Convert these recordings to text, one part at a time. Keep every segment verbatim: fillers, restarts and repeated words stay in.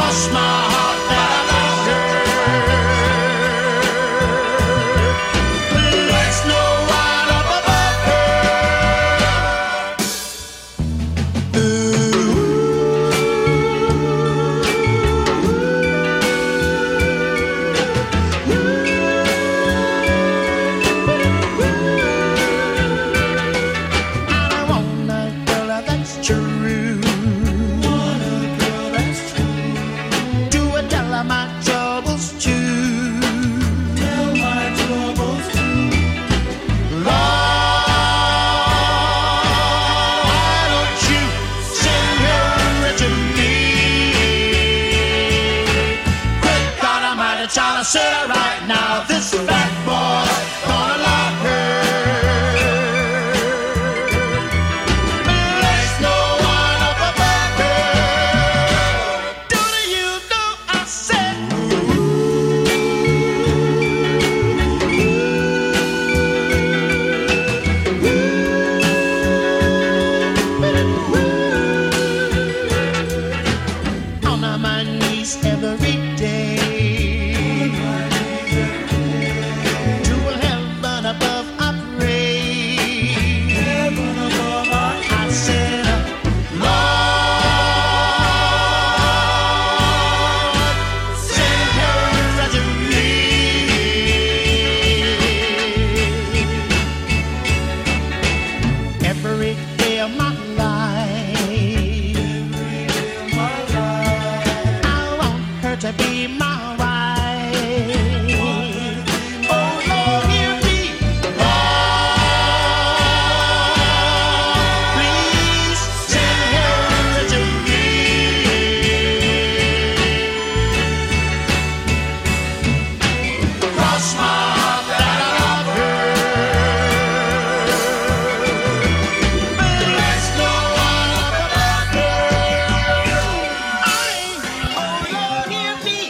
lost my heart that I loved her. But there's no one up above her. Ooh. And I want a girl that's true. I said all right now, this fat boy gonna love her. But there's no one up above her. Don't you know I said ooh, ooh, ooh, ooh, ooh, ooh, ooh, ooh. On my knees every day. To be my wife, oh Lord, hear me, Lord, please send her to me. Cross my heart that I love her, but there's no one above her. Oh Lord, hear me.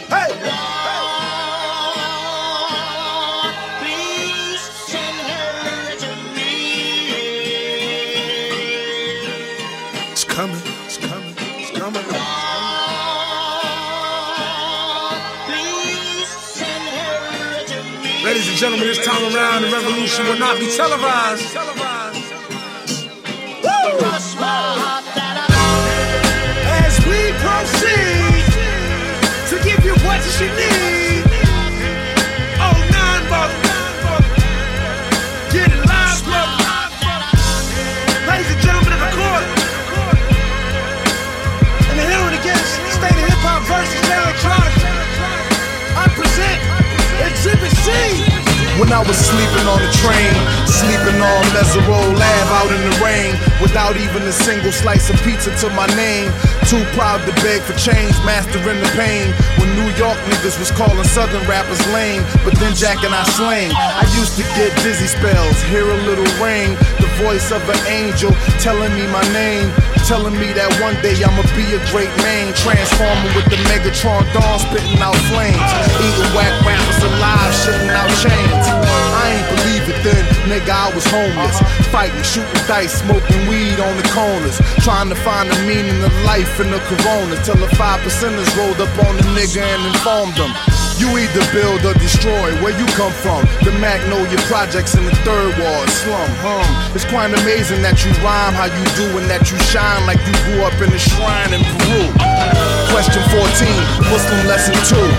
Please send her to me. It's coming, it's coming, it's coming. Please send her to me. Ladies and gentlemen, this time around, the revolution will not be televised. Cross my heart that I love her. As we proceed to give you what you need. Oh, nine bucks. Get it live, brother. Ladies and gentlemen, of the court. And the hero against State of Hip Hop versus Electronic. I present Exhibit C. When I was sleeping on the train, sleeping on Mesereau Lab out in the rain, without even a single slice of pizza to my name, too proud to beg for change, mastering the pain. When New York niggas was calling Southern rappers lame, but then Jack and I slang. I used to get dizzy spells, hear a little ring, the voice of an angel telling me my name, telling me that one day I'ma be a great man, transforming with the Megatron dawn, spitting out flames, eating whack rappers alive, shitting out chains. I ain't believe it then, nigga, I was homeless, fighting, shooting dice, smoking weed on the corners, trying to find the meaning of life in the corona, till the five percenters rolled up on the nigga and informed them, you either build or destroy, where you come from. The Mac know your projects in the third ward, slum, hum. It's quite amazing that you rhyme how you do and that you shine like you grew up in a shrine in Peru. Question fourteen, Muslim lesson two.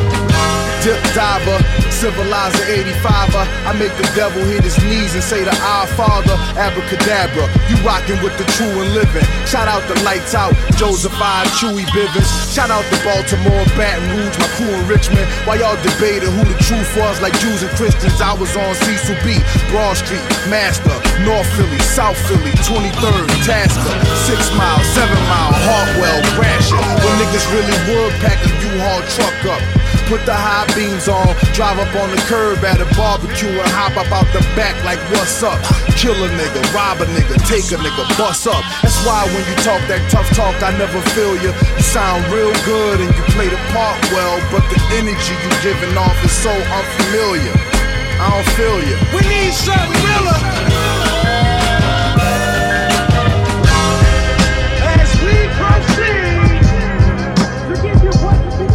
Dip diver, civilizer eighty-fiver. I make the devil hit his knees and say to our father, abracadabra. You rockin' with the true and living. Shout out the lights out, Joseph I, Chewy Bivens. Shout out the Baltimore, Baton Rouge, my crew in Richmond. While y'all debated who the truth was, like Jews and Christians, I was on Cecil B, Broad Street, Master, North Philly, South Philly, twenty-third, Tasker, Six Mile, Seven Mile, Hartwell, Brasher. When niggas really would pack a U-Haul truck up, put the high beams on, drive up on the curb at a barbecue and hop up out the back like what's up. Kill a nigga, rob a nigga, take a nigga, bust up. That's why when you talk that tough talk, I never feel you. You sound real good and you play the part well, but the energy you giving off is so unfamiliar. I don't feel you. We need something realer. As we proceed to give you what you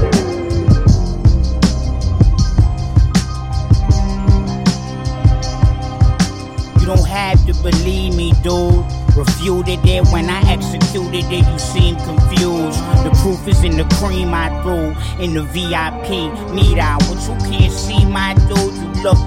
yeah, you seem confused. The proof is in the cream I threw in the V I P. Need I? What you can't see, my dude, you look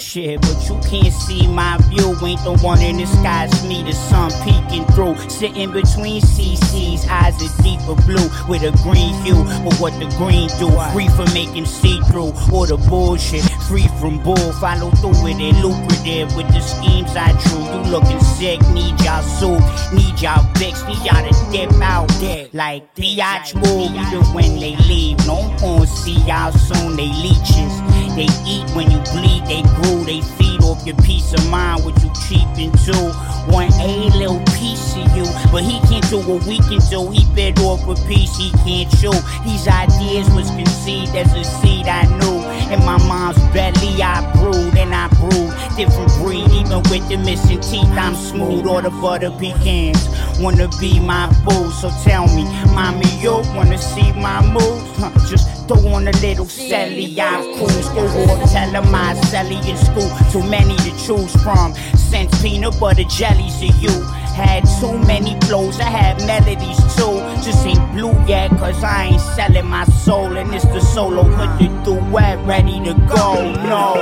shit, but you can't see my view. Ain't the one in the sky, it's me, the sun peeking through. Sitting between C C's, eyes is deeper blue with a green hue. But what the green do? Free from making see-through or the bullshit. Free from bull, follow through with it. Lucrative with the schemes I drew. You looking sick, need y'all soup, need y'all fix, need y'all to dip out there. Like the yacht move, even when they leave. No one see y'all soon, they leeches. They eat when you bleed, they grew, they feed off your peace of mind, what you cheapin' to. Want a little piece of you, but he can't do what we can do. He bit off a piece he can't chew. These ideas was conceived as a seed I knew. In my mom's belly I brewed, and I brewed different breed. Even with the missing teeth, I'm smooth. All the butter pecans wanna be my boo. So tell me, mommy, you wanna see my moves? Huh, just throw on a little celly, I'm cool. Still all tell them I celly in school. Too many to choose from. Since peanut butter jellies to you. Had too many flows, I had melodies too. Just ain't blue yet, cause I ain't selling my soul. And it's the solo with the duet ready to go, no.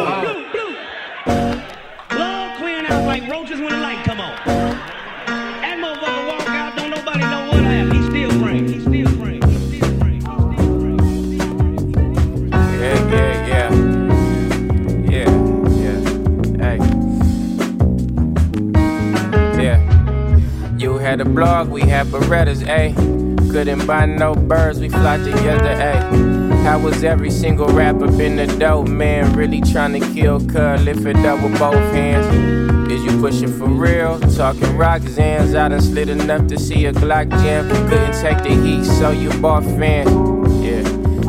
Love clearing out like roaches when the light come on. That motherfucker walk out, don't nobody know what happened. He still brings, he still brings. Had a blog, we had Berettas, ayy. Couldn't buy no birds, we fly together, ayy. How was every single rapper been a dope man? Really trying to kill cuz, lift it up with both hands. Is you pushing for real? Talking Roxanne's, I done slid enough to see a Glock jam. Couldn't take the heat, so you bought fans, yeah.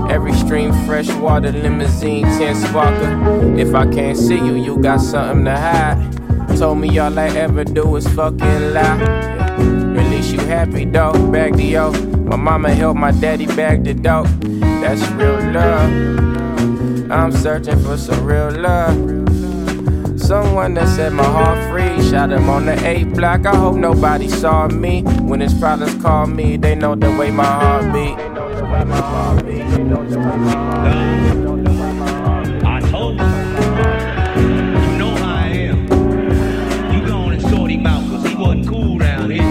Every stream, fresh water, limousine, ten sparkler. If I can't see you, you got something to hide. Told me all I ever do is fucking lie. You happy though, bag the yo. My mama helped my daddy bag the dope. That's real love. I'm searching for some real love. Someone that set my heart free. Shot him on the eighth block. I hope nobody saw me. When his problems call me, they know the way my heart beat. I told you. You know how I am. You gone and sort him out because he wasn't cool down here.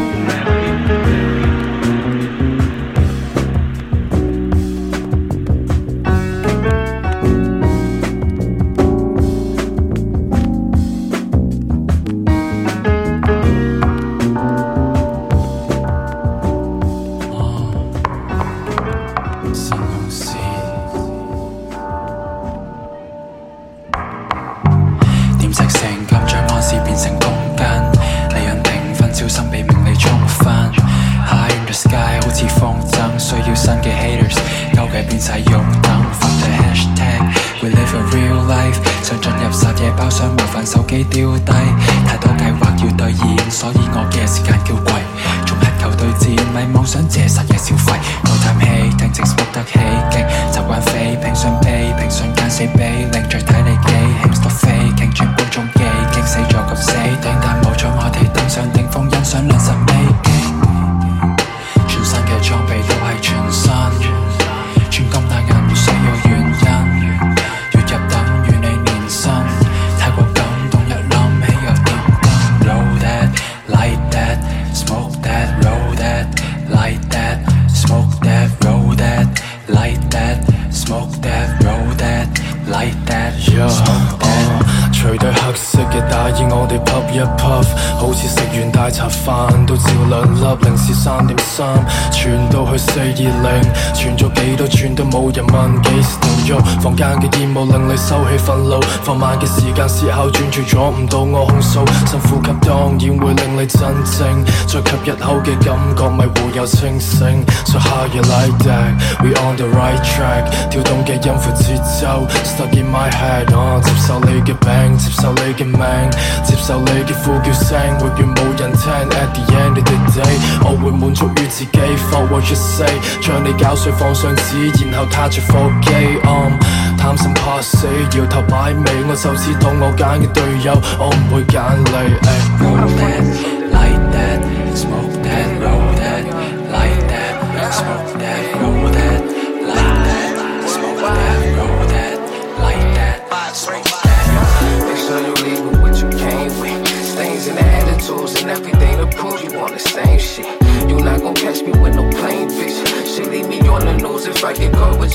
放慢嘅時間思考轉轉咗唔到我控訴，深呼吸當然會令你真正再給日後嘅感覺咪會有清醒。So how you like that? We on the right track， 跳動嘅音符節奏 stuck in my head、uh, 接受你嘅病，接受你嘅命，接受你嘅呼叫聲，永遠冇人聽。At the end of the day， 我會滿足於自己 for what you say， 將你攪碎放上紙，然後他著火機。Um,貪心怕死，搖頭擺尾，我就知道我揀嘅隊友，我唔會揀你。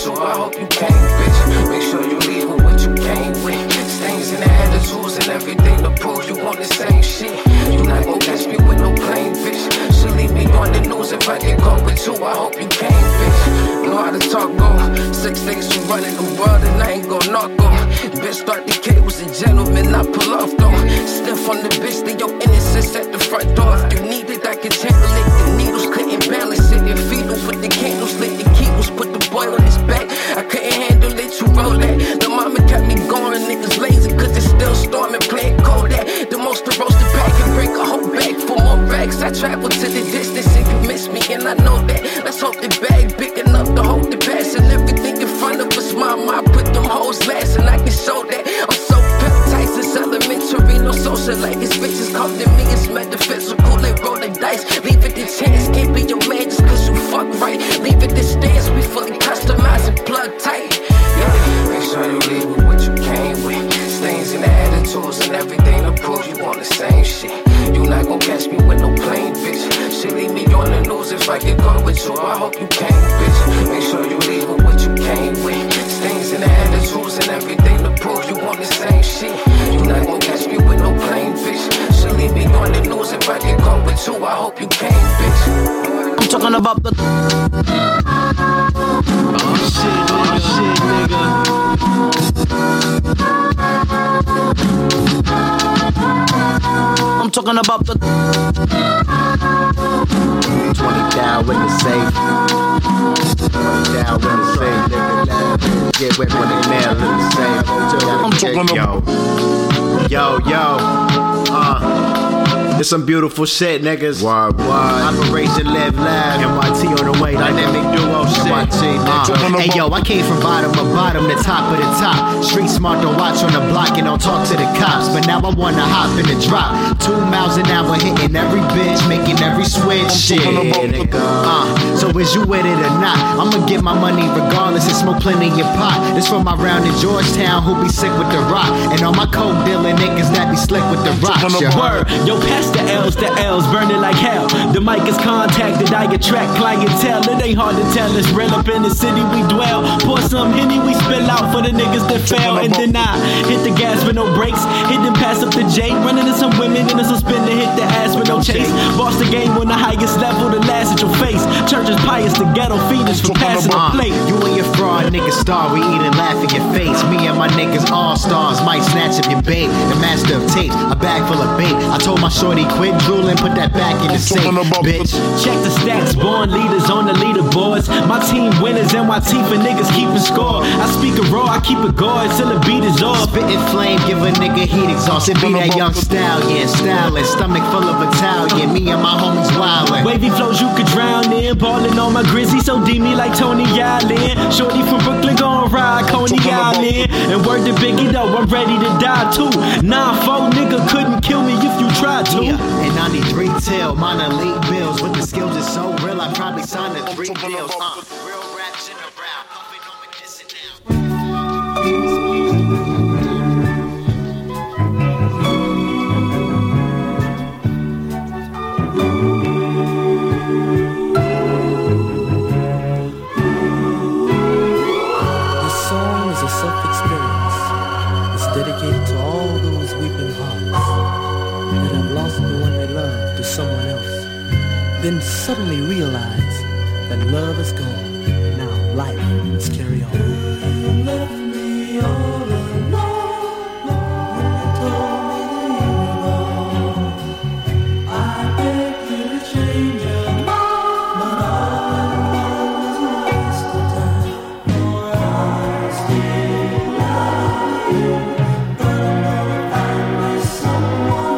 so I hope you came, bitch. Make sure you leave with what you came with. Stains and attitudes and everything to prove you want the same shit. You not gon' catch me with no plain, bitch. She leave me on the news if I get caught with you. I hope you came, bitch. Know how to talk, go. Six things you run in the world and I ain't gon' knock on. Bitch, start the cables and gentlemen, I pull off, though. Stiff on the bitch, then your innocence at the front door. If you need it, I can handle it. The needles couldn't balance it. Your fetal with the candles lit, the keepers put the boy on his back. I couldn't handle it, you roll that. The mama kept me going, niggas lazy, cause it's still storming, playing Kodak. The most to roast the pack and break a whole bag for more racks. I travel to the distance and you miss me, and I know that. Let's hope the bag big enough to hold the pass and everything in front of us, mama. I put them hoes last, and I can show that. I'm so peptides, it's elementary, no socialite. These bitches calling me, it's metaphysical, they roll the dice. Leave it to chance, can't be your man just cause you fuck right. Leave it to stance, we fully customized and plug tight. Yeah, make sure you leave with what you came with. Stains and attitudes and everything to prove you want the same shit. You not gon' catch me with no plain, bitch. She leave me on the news if I get caught with you. I hope you came, bitch. Make sure you leave with what you came with. Stains and attitudes and everything to prove you want the same shit. You not gon' catch me with no plain, bitch. She leave me on the news if I get caught with you. I hope you came, bitch. I'm talking about the oh shit, nigga, shit, nigga. I'm talking about the twenty down in the safe. twenty down in the safe, nigga. Get wet when they nail in the safe. I'm talking about yo, yo, yo, uh. It's some beautiful shit, niggas. Word, word. Operation Live Live. N Y T on the way. Dynamic duo shit. N Y T, nigga. Uh, hey, yo, I came from bottom of bottom to top of the top. Street smart, don't watch on the block and don't talk to the cops. But now I wanna hop in the drop. Two miles an hour hitting every bitch, making every switch. Shit, nigga. Uh, so is you with it or not? I'ma get my money regardless and smoke plenty of pot. This from my round in Georgetown who be sick with the rock. And all my coke dealing niggas that be slick with the rocks. Your word, yo, pass the L's, the L's, burning like hell. The mic is contacted, I attract clientele. It ain't hard to tell, it's real up in the city we dwell. Pour some Henny, we spill out for the niggas that fail. And then I hit the gas with no brakes. Hit them pass up the J, run into some women, and some spin to hit the ass with no chase. Boss the game on the highest level, the last at your face. Church is pious, the ghetto fetus for passing the plate. You and your fraud niggas star, we eat and laugh in your face. Me and my niggas all stars, might snatch up your babe. The master of tapes, a bag full of bait. I told my shorty quit drooling, put that back in the safe, bitch. Check the stats, born leaders on the leaderboards. My team winners, N Y T for niggas keeping score. I speak it raw, I keep it guard till the beat is off. Spitting flame, give a nigga heat exhaust. It be that young stallion, styling, stomach full of Italian. Me and my homies wildin'. Wavy flows you could drown in, ballin' on my grizzly, so D me like Tony Allen. Shorty from Brooklyn gon' ride Coney Island. And word to Biggie though, I'm ready to die too. nine four nigga couldn't kill me if you tried to. Yeah. And ninety-three till monolith bills with the skills is so real. I probably signed the three deals. Uh. Real rap shit around. Pumping on my dissing now. This song is a self-experience. It's dedicated to all those weeping hearts that have lost the one they love to someone else, then suddenly realize that love is gone. Now life is carry on. You left me all alone when you told me that you were gone. I begged you to change your mind, but all that love was a waste of time. For I still love you, but I know if I miss someone.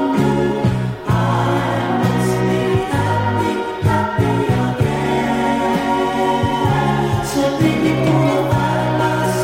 Happy again. So baby, pull up by my side.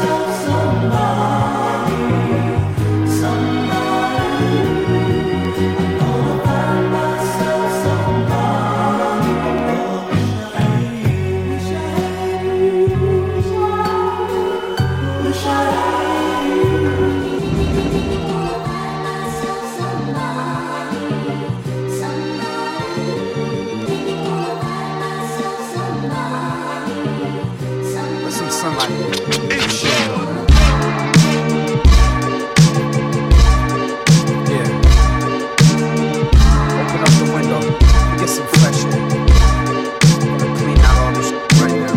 like it's yeah. Yeah. Open up the window, get some fresh air. I'm gonna clean out all this shit right now.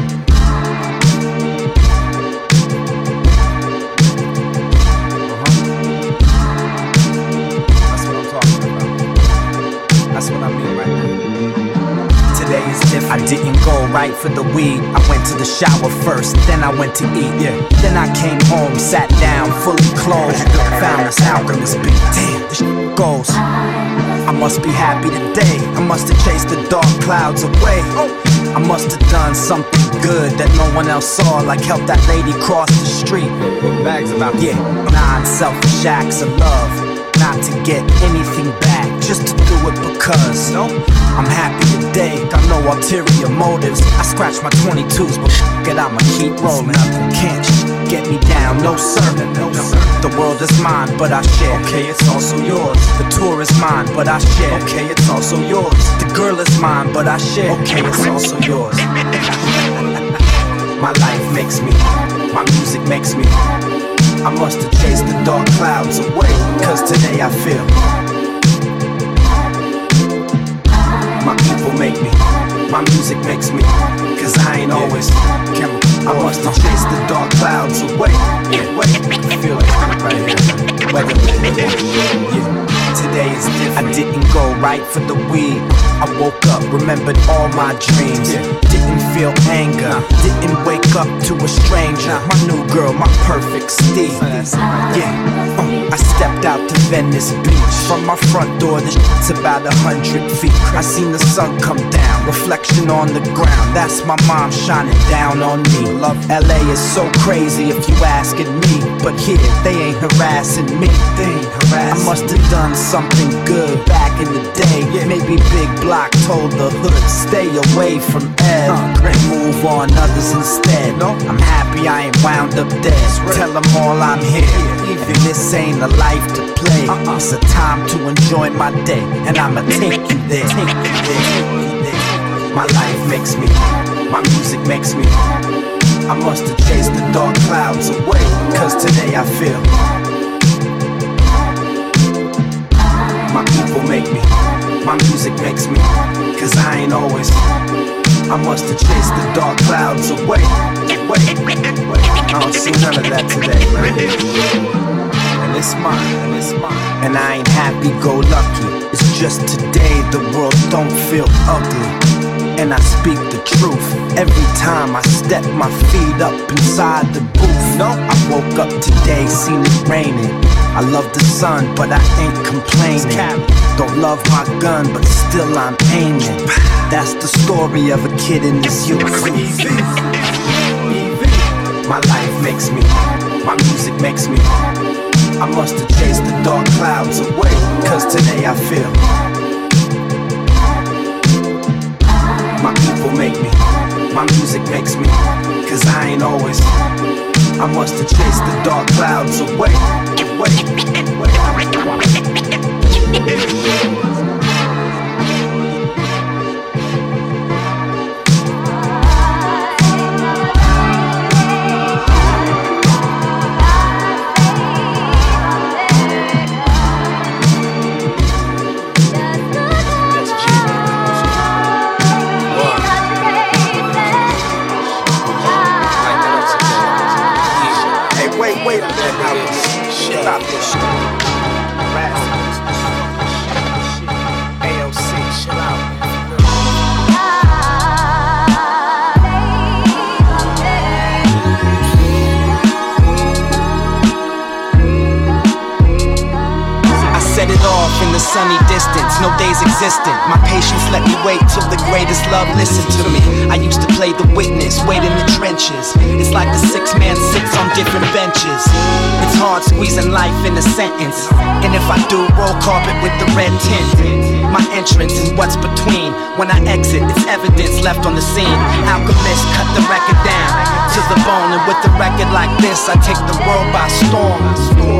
Uh-huh. That's what I'm talking about. That's what I mean right now. Today is different. I didn't go right for the weed. I went to the shower first, then I went to eat. Yeah. Then I came home, sat down, fully clothed. Found this alchemist beat. Damn, this shit goes. I must be happy today. I must have chased the dark clouds away. I must have done something good that no one else saw, like help that lady cross the street. Bags about yeah. Non-selfish acts of love. Not to get anything back, just to do it because no, I'm happy today, got no ulterior motives. I scratch my twenty-twos, but f*** it, I'ma keep rolling. Can't sh- get me down, no sir. No, the world is mine, but I share. Okay, it's also yours. The tour is mine, but I share. Okay, it's also yours. The girl is mine, but I share. Okay, it's also yours. My life makes me, my music makes me. I must have chased the dark clouds away, cause today I feel my people make me, my music makes me, cause I ain't always chemical. I must have chased the dark clouds away, I feel like I'm right here, whether it is. Today is different. I didn't go right for the weed. I woke up, remembered all my dreams. Didn't feel anger. Didn't wake up to a stranger. My new girl, my perfect Steve. Yeah, uh, I stepped out to Venice Beach. From my front door, this shit's about a hundred feet. I seen the sun come down, reflection on the ground. That's my mom shining down on me. Love L A is so crazy if you asking me. But here, they ain't harassing me. They ain't harassing me. I must have done something good back in the day. Maybe Big Block told the hood, stay away from Ed and move on others instead. I'm happy I ain't wound up dead. Tell them all I'm here. And this ain't a life to play. It's a time to enjoy my day. And I'ma take you there. My life makes me, my music makes me. I must have chased the dark clouds away, cause today I feel my people make me, my music makes me, cause I ain't always, I must have chased the dark clouds away, I don't see none of that today, man. And it's mine, and it's mine, and I ain't happy-go-lucky, it's just today the world don't feel ugly. And I speak the truth every time I step my feet up inside the booth. No, I woke up today, seen it raining. I love the sun, but I ain't complaining. Don't love my gun, but still I'm aiming. That's the story of a kid in his youth. My life makes me, my music makes me. I must have chased the dark clouds away, cause today I feel my people make me, my music makes me, cause I ain't always, I must have chased the dark clouds away, away, away. Sunny distance, no days existent. My patience let me wait till the greatest love listened to me. I used to play the witness, wait in the trenches. It's like the six man sits on different benches. It's hard squeezing life in a sentence. And if I do, roll carpet with the red tint. My entrance is what's between. When I exit, it's evidence left on the scene. Alchemist, cut the record down to the bone. And with the record like this, I take the world by storm.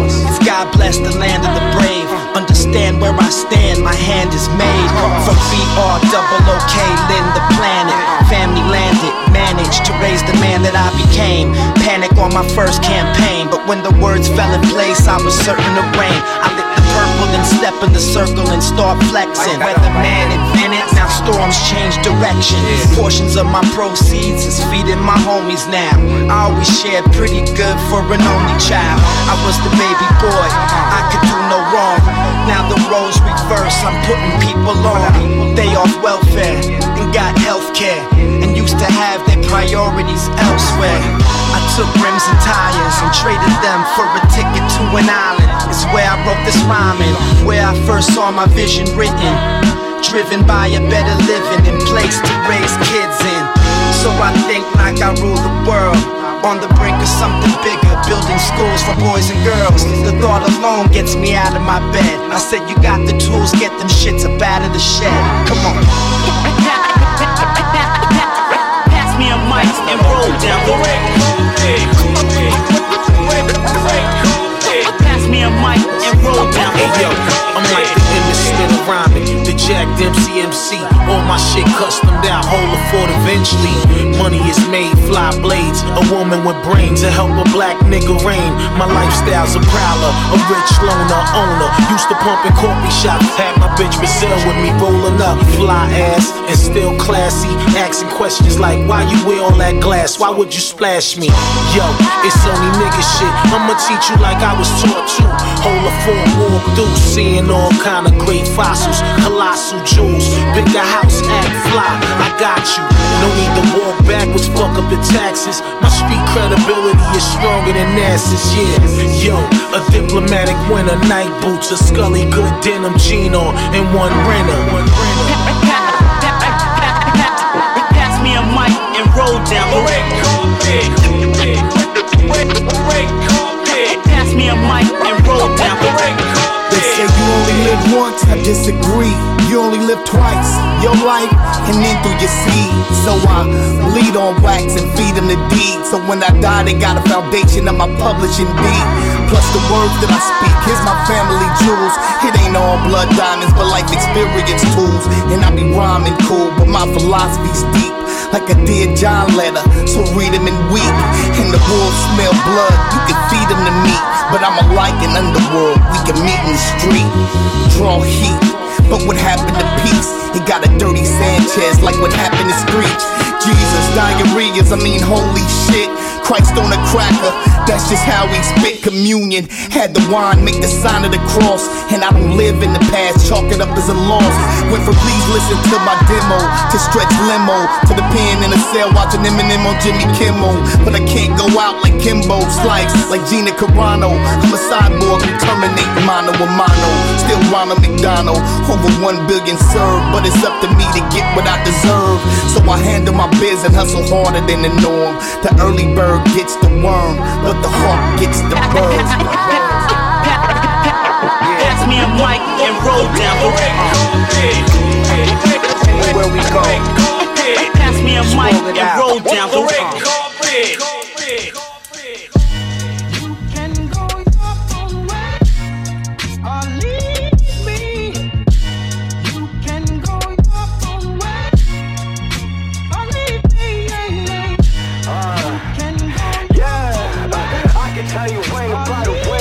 It's God bless the land of the brave. Understand where I stand, my hand is made. From B R double O K, Lynn the planet. Family landed, managed to raised the man that I became. Panic on my first campaign, but when the words fell in place, I was certain to reign. I lit the purple and step in the circle and start flexing. Weatherman invented, now storms change direction. Portions of my proceeds is feeding my homies now. I always shared pretty good for an only child. I was the baby boy, I could do no wrong. Now the roles reverse, I'm putting people on. They off welfare and got healthcare, and used to have their priorities elsewhere. I took rims and tires and traded them for a ticket to an island. It's where I wrote this rhyming, where I first saw my vision written, driven by a better living and place to raise kids in. So I think like I rule the world, on the brink of something bigger, building schools for boys and girls. The thought alone gets me out of my bed. I said you got the tools, get them shits up out of the shed. Come on. Pass me a mic and roll down the way. Pass me a mic and roll down the way. Hey yo, I'm like the Alchemist instead of rhyming, the Jack Dempsey M C. All my shit customed out, whole afford eventually. Money is made, fly blades, a woman with brains to help a black nigga reign. My lifestyle's a prowler, a rich loner, owner. Used to pump in coffee shops, had my bitch Brazil with me rolling up. Fly ass and still classy, asking questions like why you wear all that glass, why would you splash me? Yo, it's only nigga shit, I'ma teach you like I was taught to. Whole afford walk through, seeing all kind of great fossils, colossal jewels, bigger house, act fly, I got you. No need to walk backwards, fuck up the taxes. My street credibility is stronger than NASA's, yeah. Yo, a diplomatic winner, night boots, a Scully, good denim, jean on, and one Renner. Pass me a mic and roll down the way. Pass me a mic and roll down the way. They say you only live once, I disagree. You only live twice, your life, and then through your seed. So I bleed on wax and feed them the deed. So when I die, they got a foundation of my publishing deed. Plus the words that I speak, here's my family jewels. It ain't all blood diamonds, but life experience tools. And I be rhyming cool, but my philosophy's deep, like a Dear John letter, so read them and weep. And the wolves smell blood, you can feed them the meat. But I'm a like an underworld, we can meet in the street. Draw heat, but what happened to peace? He got a dirty Sanchez, like what happened to Screech. Jesus, diarrheas, I mean holy shit. Christ on a cracker, that's just how he spit. Communion, had the wine, make the sign of the cross. And I don't live in the past, chalk it up as a loss. Went from please listen to my demo, to stretch limo, to the pen in a cell, watching Eminem on Jimmy Kimmel. But I can't go out like Kimbo Slice, like Gina Carano. I'm a cyborg, who terminate mano a mano. Still Ronald McDonald, over one billion served. But it's up to me to get what I deserve. So I handle my biz and hustle harder than the norm. The early bird gets the worm, but the hawk gets the birds. Pass me a mic and roll down the way. Where we go? Pass me a mic and roll down the way. You can go your own way, or leave me. You can go your own way, or leave me. Uh. Tell you ain't about a win.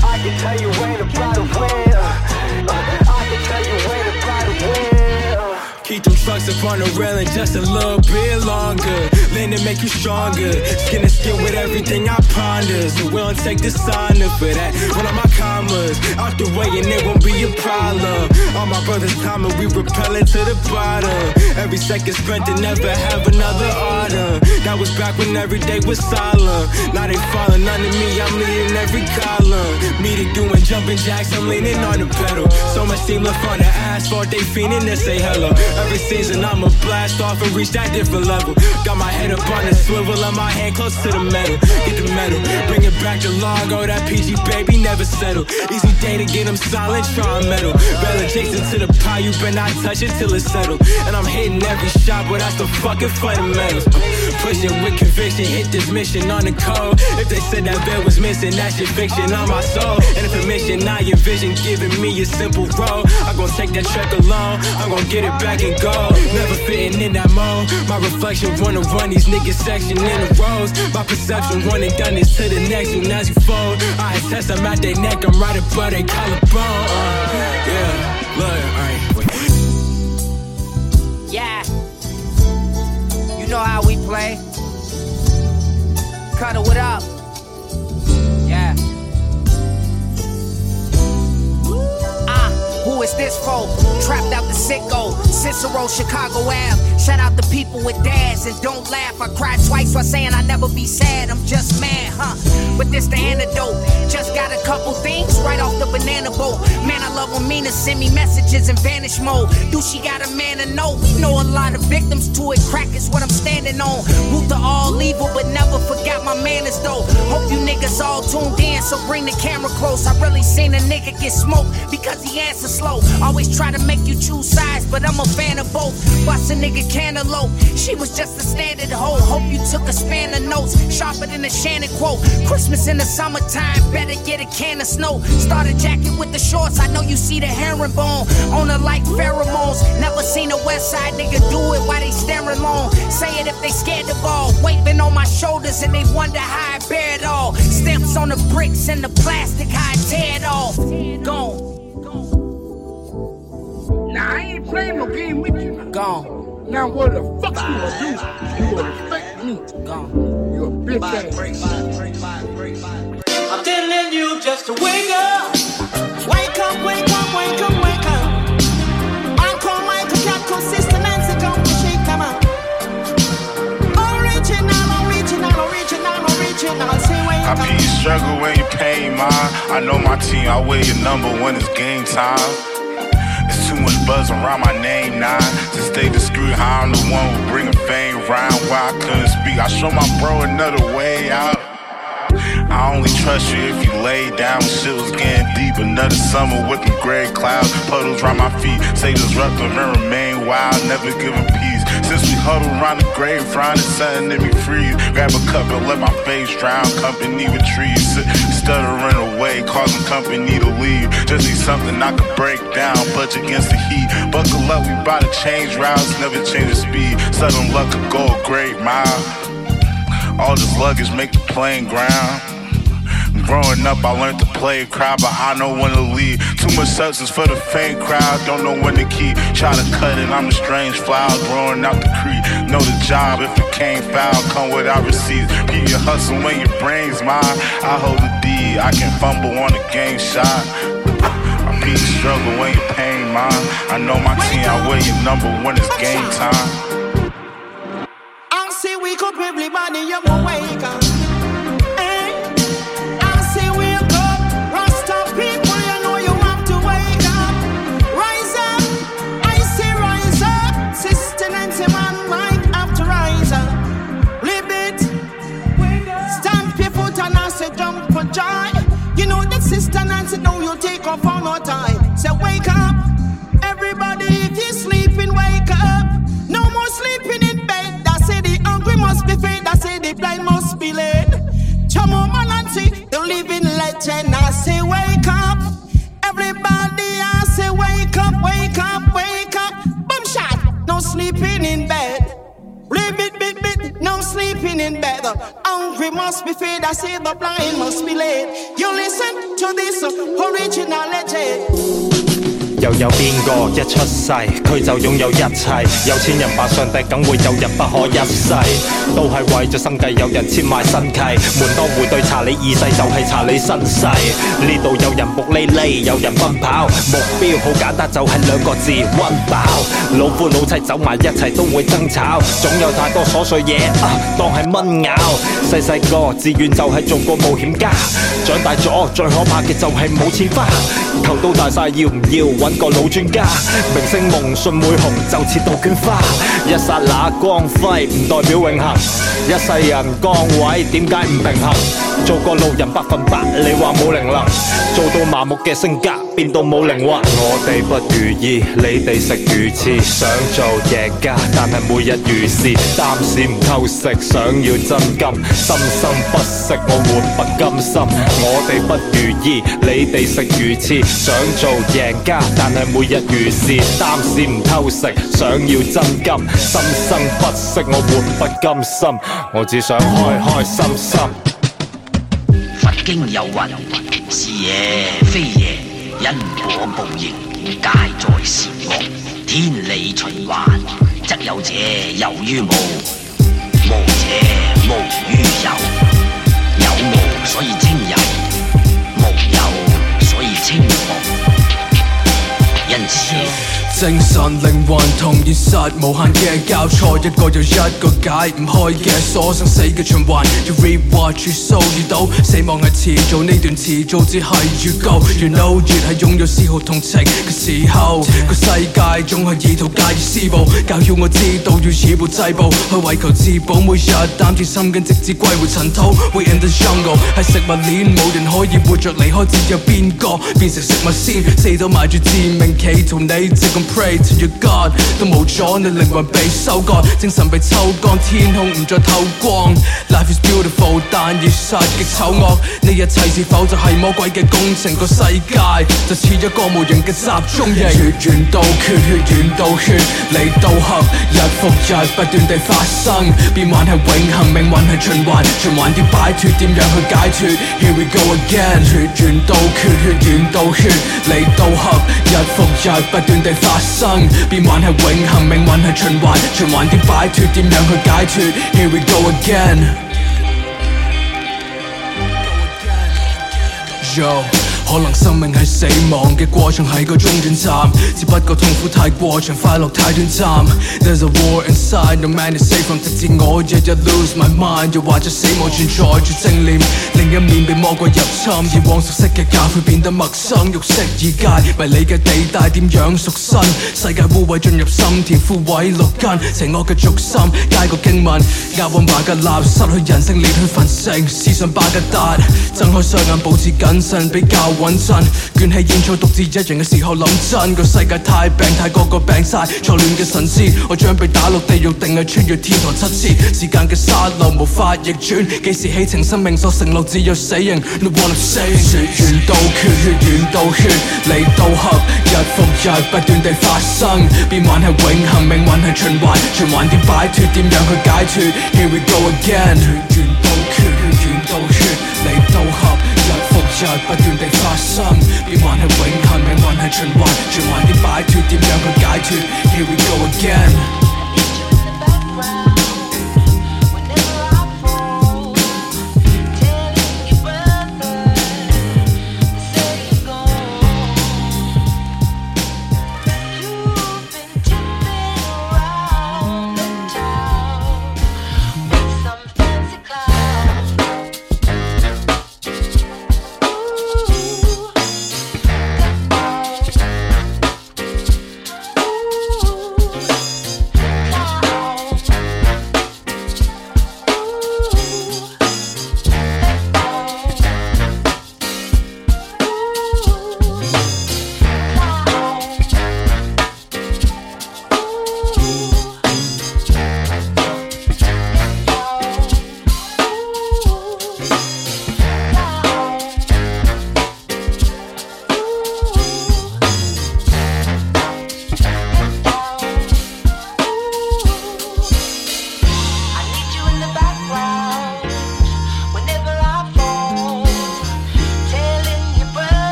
I can tell you ain't about a win. I can tell you ain't about a win. Keep them trucks up on the railing just a little bit longer. Lean to make you stronger. Skin to skin with everything I ponder. So we don't take dishonor for that. One of my commas out the way and it won't be a problem. All my brothers common, we repellin' to the bottom. Every second spent to never have another autumn. That was back when every day was solemn. Now they falling under me, I'm leading every column. Me to doing jumping jacks, I'm leaning on the pedal. So much steam left on the asphalt, they fiending to say hello. Every season I'ma blast off and reach that different level. Got my head up on the swivel and my hand close to the metal. Get the metal, bring it back to Largo, that P G baby never settle. Easy day to get them silent, try metal. Bella Jason to the pie, you better not touch it till it's settled. And I'm hitting every shot, but that's the fucking fundamentals. Push vision with conviction. Hit this mission on the code. If they said that bed was missing, that's your fiction on my soul. And if a mission I envision giving me a simple road, I'm gonna take that track alone, I'm gonna get it back and go. Never fitting in that mode. My reflection wanna run these niggas section in the rows. My perception running done this to the next one as you fold. I attest, I'm out they neck, I'm right above they collarbone. Uh, yeah, look, alright. Yeah, you know how we play. Cuddle it up. Yeah. Ah, uh, who is this folk? Trapped out the sicko, Cicero, Chicago Ave. Shout out the people with dads and don't laugh. I cried twice while saying I never be sad. I'm just mad, huh? But this the antidote. Just got a couple things right off the banana boat. Man, I love when Mina send me messages in vanish mode. Do she got a man or no? We know a lot of victims to it. Crack is what I'm standing on. Root to all evil, but never forgot my manners though. Hope you niggas all tuned in, so bring the camera close. I really seen a nigga get smoked because he answers slow. Always try to make you choose sides, but I'm a fan of both. Watch a nigga cantaloupe. She was just a standard hoe. Hope you took a span of notes, sharper than a Shannon quote. Christmas in the summertime, better get a can of snow. Start a jacket with the shorts. I know you see the herringbone on her like pheromones. Never seen a West Side nigga do it while they staring long. Say it if they scared the ball. Waving on my shoulders and they wonder how I bear it all. Stamps on the bricks and the plastic, how I tear it off. Gone. Nah, I ain't playing no game with you. Gone. Now what the fuck bye, you gonna do? Bye, you gonna respect me? Gone. You a bitch ass. I'm telling you just to wake up. Wake up, wake up, wake up, wake up. Uncle Michael, Jackal, Sister Nancy, come to she come up. Original, original, original, original. Say wake up. I be your struggle when you pain, mine. I know my team, I wear your number when it's game time. There's too much buzz around my name now. To stay discreet, how I'm the one who bring a fame round. Why I couldn't speak, I show my bro another way out. I only trust you if you lay down. Shit was getting deep. Another summer with them gray clouds. Puddles round my feet. Stay disruptive and remain wild. Never giving peace. Since we huddled round the grave, round the sun, let me freeze. Grab a cup and let my face drown. Company with trees. Stuttering away, causing company to leave. Just need something I could break down. Budge against the heat. Buckle up, we bout to change routes. Never change the speed. Sudden luck could go a great mile. All this luggage make the plane ground. Growing up, I learned to play a crowd, but I know when to leave. Too much substance for the faint crowd, don't know when to keep. Try to cut it, I'm a strange flower growing out the creek. Know the job, if it came foul, come without receipts. Keep your hustle when your brain's mine. I hold the D, I can fumble on a game shot. I beat the struggle when your pain mine. I know my team, I wear your number when it's game time. I see we could probably money up a wake up. Sister Nancy, now you take off on no time. Say wake up, everybody, if you're sleeping, wake up. No more sleeping in bed. That say the hungry must be fed. That say the blind must be led. Chamo Nancy, the living legend. I say wake up, everybody. I say wake up, wake up, wake up. Boom shot, no sleeping in bed. Ribbit, bit, bit, no sleeping in bed. Hungry must be fed, I say the blind must be led. You listen to this original legend. 又有邊個一出世佢就擁有一切？有錢人拜上帝，梗會有人不可一世，都係為咗生計，有人簽埋身契，門當戶對查你二世就係查你身世。呢度有人木哩哩，有人奔跑，目標好簡單，就係兩個字温飽。老夫老妻走埋一齊都會爭吵，總有太多瑣碎嘢啊，當係蚊咬。細細個志願就係做個冒險家，長大咗最可怕嘅就係冇錢花，頭都大曬，要唔要？揾個老專家，明星夢信會紅，就似杜鵑花，一剎那光輝唔代表永恆。一世人崗位點解唔平衡？做個路人百分百，你話冇靈能，做到麻木嘅性格變到冇靈魂。我哋不如意，你哋食魚翅，想做贏家，但係每日如是，擔屎唔偷食，想要真金，心生不息，我活不甘心。我哋不如意，你哋食魚翅，想做贏家，但係每日如是，擔屎唔偷食，想要真金，心生不息，我活不甘心。我只想開開心心。佛經有云：是也非也，因果報應，皆在善惡。天理循環，則有者有於無，無者無於有。有無所以稱有，無有所以稱無。因此。精神靈魂同現實無限嘅交錯，一個又一個解唔開嘅所生死嘅循環，要 rewatch 越數越到死亡係遲早，呢段遲早只係預告。越老越係擁有絲毫同情嘅時候，個世界總係意圖介意施暴，教曉我知道要以暴制暴，去為求自保。每日擔住心緊，直至歸回塵土。We in the jungle 係食物鏈，冇人可以活著離開，只有邊個變成食物先？四周埋住致命，企圖你直咁。Pray to your God， 都冇咗你靈魂被收割，精神被抽乾，天空唔再透光。Life is beautiful， 但現實極醜惡，呢一切是否就係魔鬼嘅工程？個世界就似一個無形嘅集中營，血緣到缺，血緣到血，你到黑，日復日不斷地發生，變幻係永恆，命運係循環，循環要擺脱，點樣去解脱 ？Here we go again， 血緣到缺，血緣到血，你到黑，日復日不斷地發生。變幻係永恆，命運係循環，循環點擺脱，點樣去解脱 ？Here we go again。Yo， 可能生命係死亡嘅過程，係個中轉站，只不過痛苦太過長，快樂太短暫。There's a war inside，no man is safe from， 直至我日日 lose my mind， 又或者死亡存在住正念，另一面被魔鬼入侵，以往熟悉嘅教會變得陌生，肉色已界迷你嘅地帶點樣贖身？世界污穢進入心田，枯萎落根，邪惡嘅軸心，街角經文，押韻馬格納，失去人性，連去焚城，思想巴格達，睜開雙眼保持謹慎，比較穩陣，捲起煙草獨自一人嘅時候諗真，個世界太病態，個個病曬，錯亂嘅神思，我將被打落地獄定係穿越天堂七次，時間嘅沙漏無法逆轉，幾時起程生命所承諾只有死刑。No one is saying， 血緣到缺，血緣到血，你到黑，日復日不斷地發生，變幻係永恆，命運係循環，循環點擺脱，點樣去解脱 ？Here we go again。血緣到缺，血緣到血，你到黑，日復日不斷地發生，變幻係永恆，命運係循環，循環點擺脱，點樣去解脱 ？Here we go again。